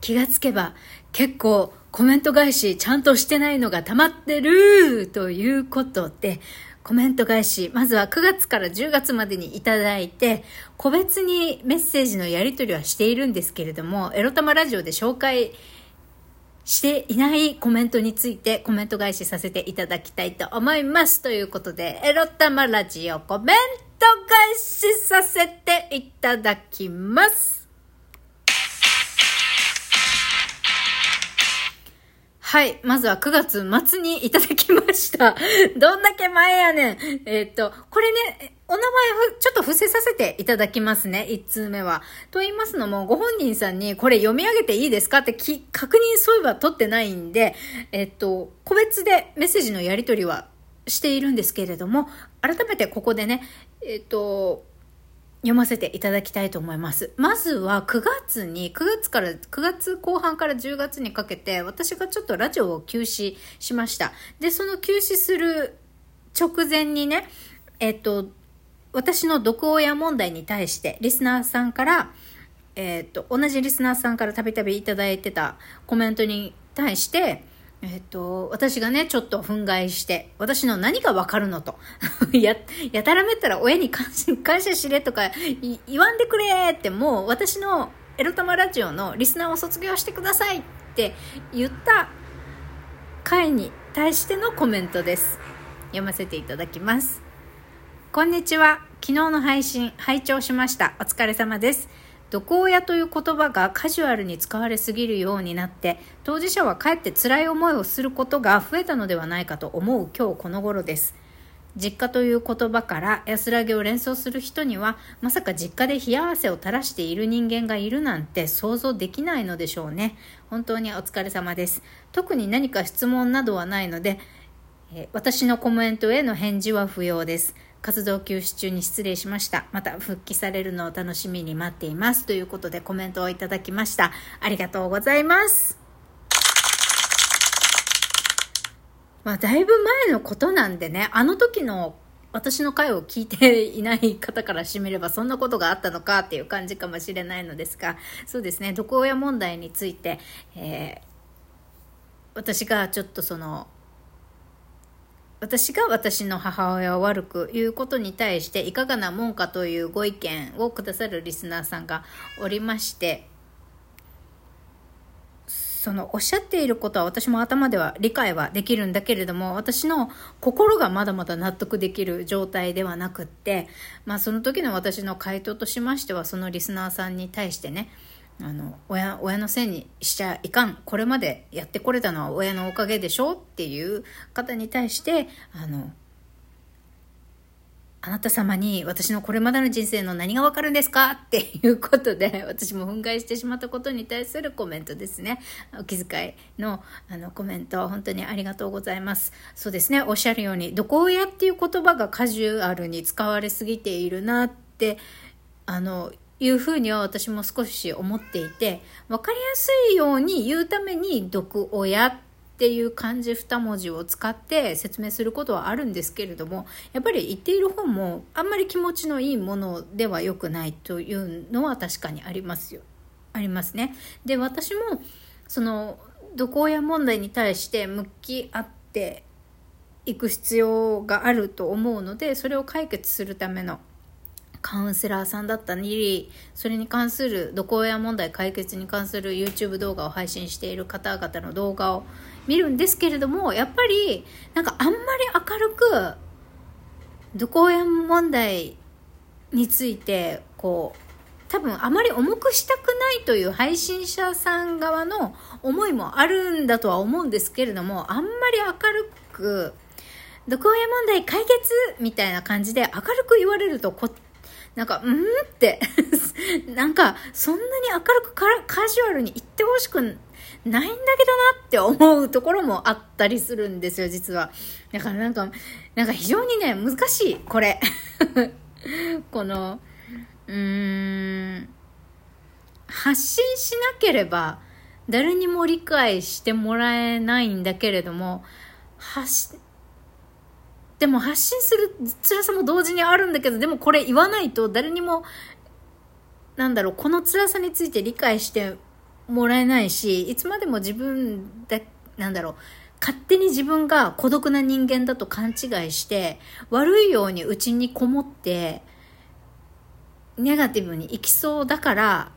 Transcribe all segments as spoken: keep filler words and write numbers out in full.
気がつけば結構コメント返しちゃんとしてないのが溜まってるということで、コメント返しまずはくがつからじゅうがつまでにいただいて、個別にメッセージのやり取りはしているんですけれども、エロ玉ラジオで紹介していないコメントについてコメント返しさせていただきたいと思います。ということで、エロ玉ラジオコメント返しさせていただきます。はい、まずはくがつ末にいただきました。どんだけ前やねん。えー、っとこれね、お名前をちょっと伏せさせていただきますね。いち通目は。と言いますのも、ご本人さんにこれ読み上げていいですかってき確認そういえば取ってないんで、えっと、個別でメッセージのやり取りはしているんですけれども、改めてここでね、えっと、読ませていただきたいと思います。まずはくがつに、くがつから、くがつこう半からじゅうがつにかけて、私がちょっとラジオを休止しました。で、その休止する直前にね、えっと、私の毒親問題に対してリスナーさんから、えー、っと同じリスナーさんからたびたびいただいてたコメントに対して、えー、っと私がねちょっと憤慨して、私の何がわかるのとや, やたらめったら親に感謝、感謝しれとか言わんでくれって、もう私のエロ玉ラジオのリスナーを卒業してくださいって言った回に対してのコメントです。読ませていただきます。こんにちは。昨日の配信、拝聴しました。お疲れ様です。毒親という言葉がカジュアルに使われすぎるようになって、当事者はかえって辛い思いをすることが増えたのではないかと思う今日この頃です。実家という言葉から安らぎを連想する人には、まさか実家で冷や汗を垂らしている人間がいるなんて想像できないのでしょうね。本当にお疲れ様です。特に何か質問などはないので、えー、私のコメントへの返事は不要です。活動休止中に失礼しました。また復帰されるのを楽しみに待っています。ということでコメントをいただきました。ありがとうございます。まあ、だいぶ前のことなんでね、あの時の私の回を聞いていない方からしてみればそんなことがあったのかっていう感じかもしれないのですが、そうですね、毒親問題について、えー、私がちょっとその、私が私の母親を悪く言うことに対していかがなもんかというご意見をくださるリスナーさんがおりまして、そのおっしゃっていることは私も頭では理解はできるんだけれども、私の心がまだまだ納得できる状態ではなくって、まあ、その時の私の回答としましては、そのリスナーさんに対してね、あの 親, 親のせいにしちゃいかん、これまでやってこれたのは親のおかげでしょっていう方に対して、あのあなた様に私のこれまでの人生の何がわかるんですかっていうことで、私も憤慨してしまったことに対するコメントですね。お気遣い の, あのコメント本当にありがとうございます。そうですね、おっしゃるように毒親っていう言葉がカジュアルに使われすぎているなってあのいうふうには私も少し思っていて、分かりやすいように言うために毒親っていう漢字二文字を使って説明することはあるんですけれども、やっぱり言っている方もあんまり気持ちのいいものでは良くないというのは確かにありますよ、ありますね。で、私もその毒親問題に対して向き合っていく必要があると思うので、それを解決するためのカウンセラーさんだったり、それに関する毒親問題解決に関する YouTube 動画を配信している方々の動画を見るんですけれども、やっぱりなんかあんまり明るく毒親問題についてこう多分あまり重くしたくないという配信者さん側の思いもあるんだとは思うんですけれども、あんまり明るく毒親問題解決みたいな感じで明るく言われると、こっなんかうんってなんかそんなに明るくからカジュアルに言ってほしくないんだけどなって思うところもあったりするんですよ、実は。だからなんかなんか非常にね、難しいこれこのうーん発信しなければ誰にも理解してもらえないんだけれども、発しでも発信する辛さも同時にあるんだけど、でもこれ言わないと誰にもなんだろう、この辛さについて理解してもらえないし、いつまでも自分だ、なんだろう、勝手に自分が孤独な人間だと勘違いして、悪いようにうちにこもって、ネガティブに生きそうだから、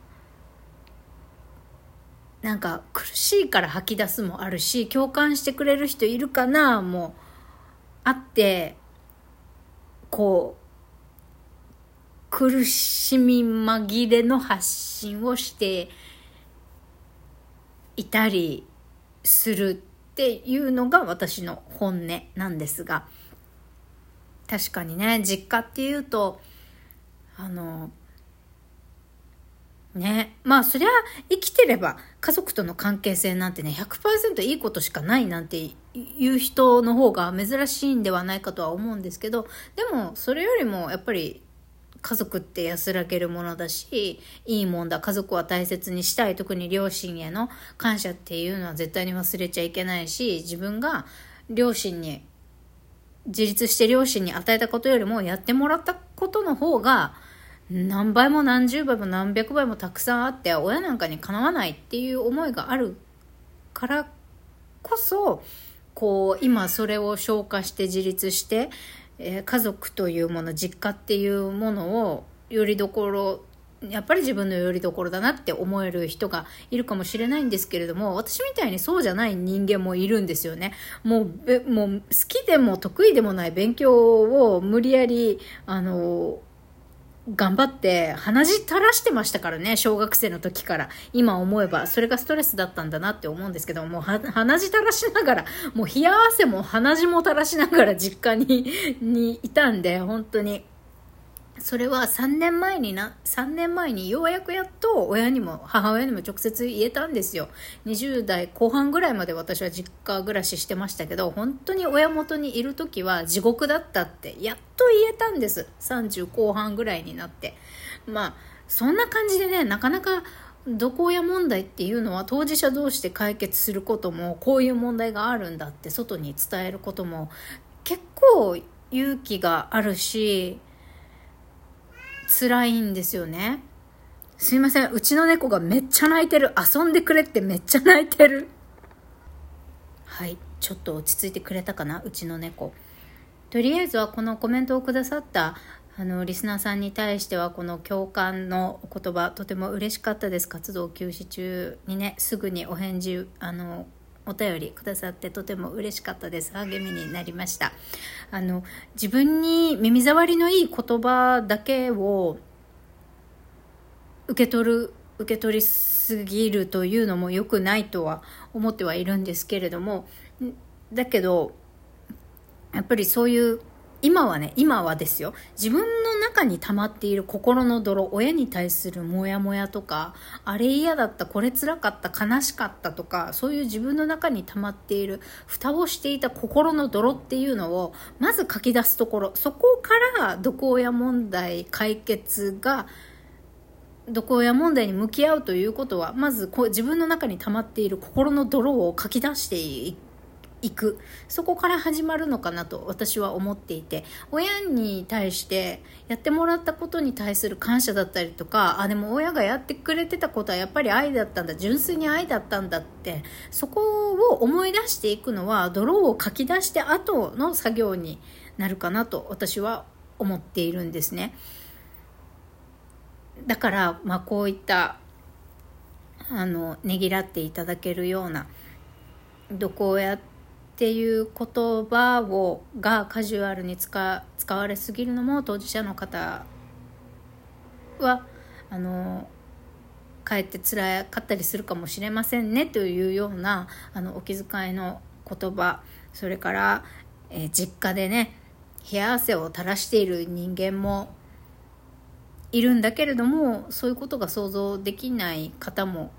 なんか苦しいから吐き出すもあるし、共感してくれる人いるかなもあって、こう、苦しみ紛れの発信をしていたりするっていうのが私の本音なんですが、確かにね、実家っていうとあのね、まあそりゃ生きてれば家族との関係性なんてね ひゃくパーセント いいことしかないなんていう人の方が珍しいんではないかとは思うんですけど、でもそれよりもやっぱり家族って安らげるものだし、いいもんだ、家族は大切にしたい、特に両親への感謝っていうのは絶対に忘れちゃいけないし、自分が両親に自立して両親に与えたことよりもやってもらったことの方が何倍も何十倍も何百倍もたくさんあって、親なんかにかなわないっていう思いがあるからこそ、こう今それを消化して自立して家族というもの、実家っていうものをよりどころ、やっぱり自分のよりどころだなって思える人がいるかもしれないんですけれども、私みたいにそうじゃない人間もいるんですよね。もう、もう好きでも得意でもない勉強を無理やりあの頑張って鼻血垂らしてましたからね、小学生の時から。今思えばそれがストレスだったんだなって思うんですけど、もう鼻血垂らしながら、もう冷や汗も鼻血も垂らしながら実家ににいたんで、本当にそれはさんねんまえになさんねんまえにようやくやっと親にも母親にも直接言えたんですよ。にじゅうだいこうはんぐらいまで私は実家暮らししてましたけど、本当に親元にいる時は地獄だったってやっと言えたんです。さんじゅうこうはんぐらいになって。まあそんな感じでね、なかなか毒親問題っていうのは当事者同士で解決することも、こういう問題があるんだって外に伝えることも結構勇気があるし辛いんですよね。すいません、うちの猫がめっちゃ泣いてる。遊んでくれってめっちゃ泣いてる。はい、ちょっと落ち着いてくれたかな、うちの猫。とりあえずはこのコメントをくださったあのリスナーさんに対しては、この共感のお言葉とても嬉しかったです。活動休止中にね、すぐにお返事、あのお便りくださってとても嬉しかったです。励みになりました。あの自分に耳障りのいい言葉だけを受け取る受け取りすぎるというのも良くないとは思ってはいるんですけれども、だけどやっぱりそういう今はね、今はですよ、自分の中に溜まっている心の泥、親に対するモヤモヤとか、あれ嫌だった、これ辛かった、悲しかったとか、そういう自分の中に溜まっている、蓋をしていた心の泥っていうのを、まず書き出すところ、そこから毒親問題解決が、毒親問題に向き合うということは、まずこう自分の中に溜まっている心の泥を書き出していく。行く、そこから始まるのかなと私は思っていて、親に対してやってもらったことに対する感謝だったりとか、あでも親がやってくれてたことはやっぱり愛だったんだ、純粋に愛だったんだって、そこを思い出していくのは泥をかき出して後の作業になるかなと私は思っているんですね。だから、まあ、こういったあのねぎらっていただけるような毒親っていう言葉をがカジュアルに 使, 使われすぎるのも当事者の方はあのかえって辛かったりするかもしれませんねというようなあのお気遣いの言葉、それから、えー、実家でね冷や汗を垂らしている人間もいるんだけれども、そういうことが想像できない方も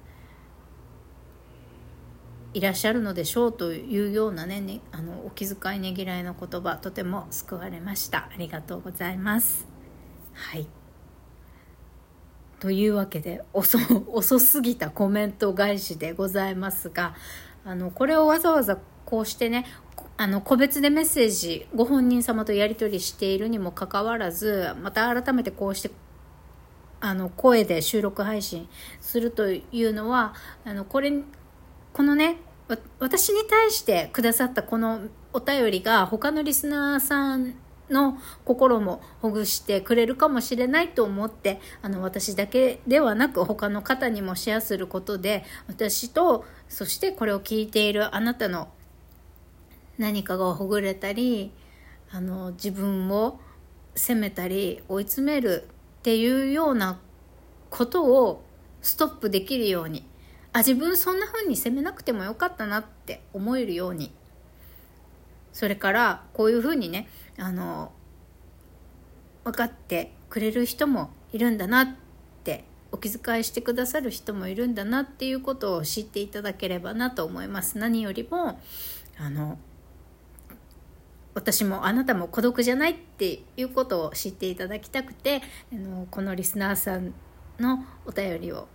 いらっしゃるのでしょうというようなね、ねあのお気遣いねぎらいの言葉、とても救われました。ありがとうございます。はい、というわけで 遅, 遅すぎたコメント返しでございますが、あのこれをわざわざこうしてね、あの個別でメッセージご本人様とやり取りしているにもかかわらず、また改めてこうしてあの声で収録配信するというのは、あのこれこのね私に対してくださったこのお便りが他のリスナーさんの心もほぐしてくれるかもしれないと思って、あの私だけではなく他の方にもシェアすることで、私とそしてこれを聞いているあなたの何かがほぐれたり、あの自分を責めたり追い詰めるっていうようなことをストップできるように、あ、自分そんな風に責めなくてもよかったなって思えるように、それからこういう風にね、あの分かってくれる人もいるんだなって、お気遣いしてくださる人もいるんだなっていうことを知っていただければなと思います。何よりもあの私もあなたも孤独じゃないっていうことを知っていただきたくて、あのこのリスナーさんのお便りを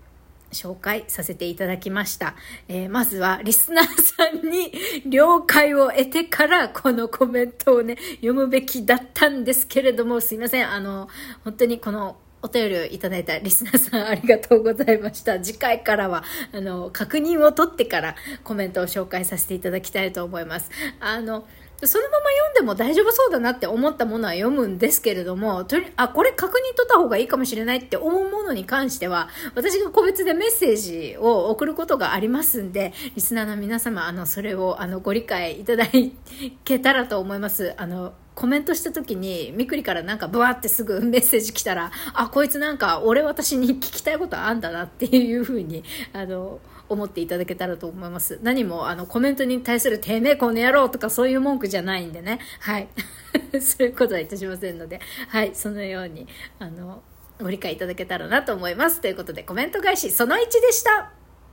紹介させていただきました、えー、まずはリスナーさんに了解を得てからこのコメントをね読むべきだったんですけれども、すいません、あの本当にこのお便りをいただいたリスナーさんありがとうございました。次回からはあの確認を取ってからコメントを紹介させていただきたいと思います。あのそのまま読んでも大丈夫そうだなって思ったものは読むんですけれども、とりあこれ確認取った方がいいかもしれないって思うものに関しては私が個別でメッセージを送ることがありますんで、リスナーの皆様あのそれをあのご理解いただけたらと思います。あのコメントした時にみくりからなんかブワーってすぐメッセージ来たら、あ、こいつなんか俺私に聞きたいことあんだなっていう風にあの思っていただけたらと思います。何もあのコメントに対するてめえこの野郎とかそういう文句じゃないんでね、はいそういうことはいたしませんので、はい、そのようにあのご理解いただけたらなと思います。ということでコメント返しそのいちでした。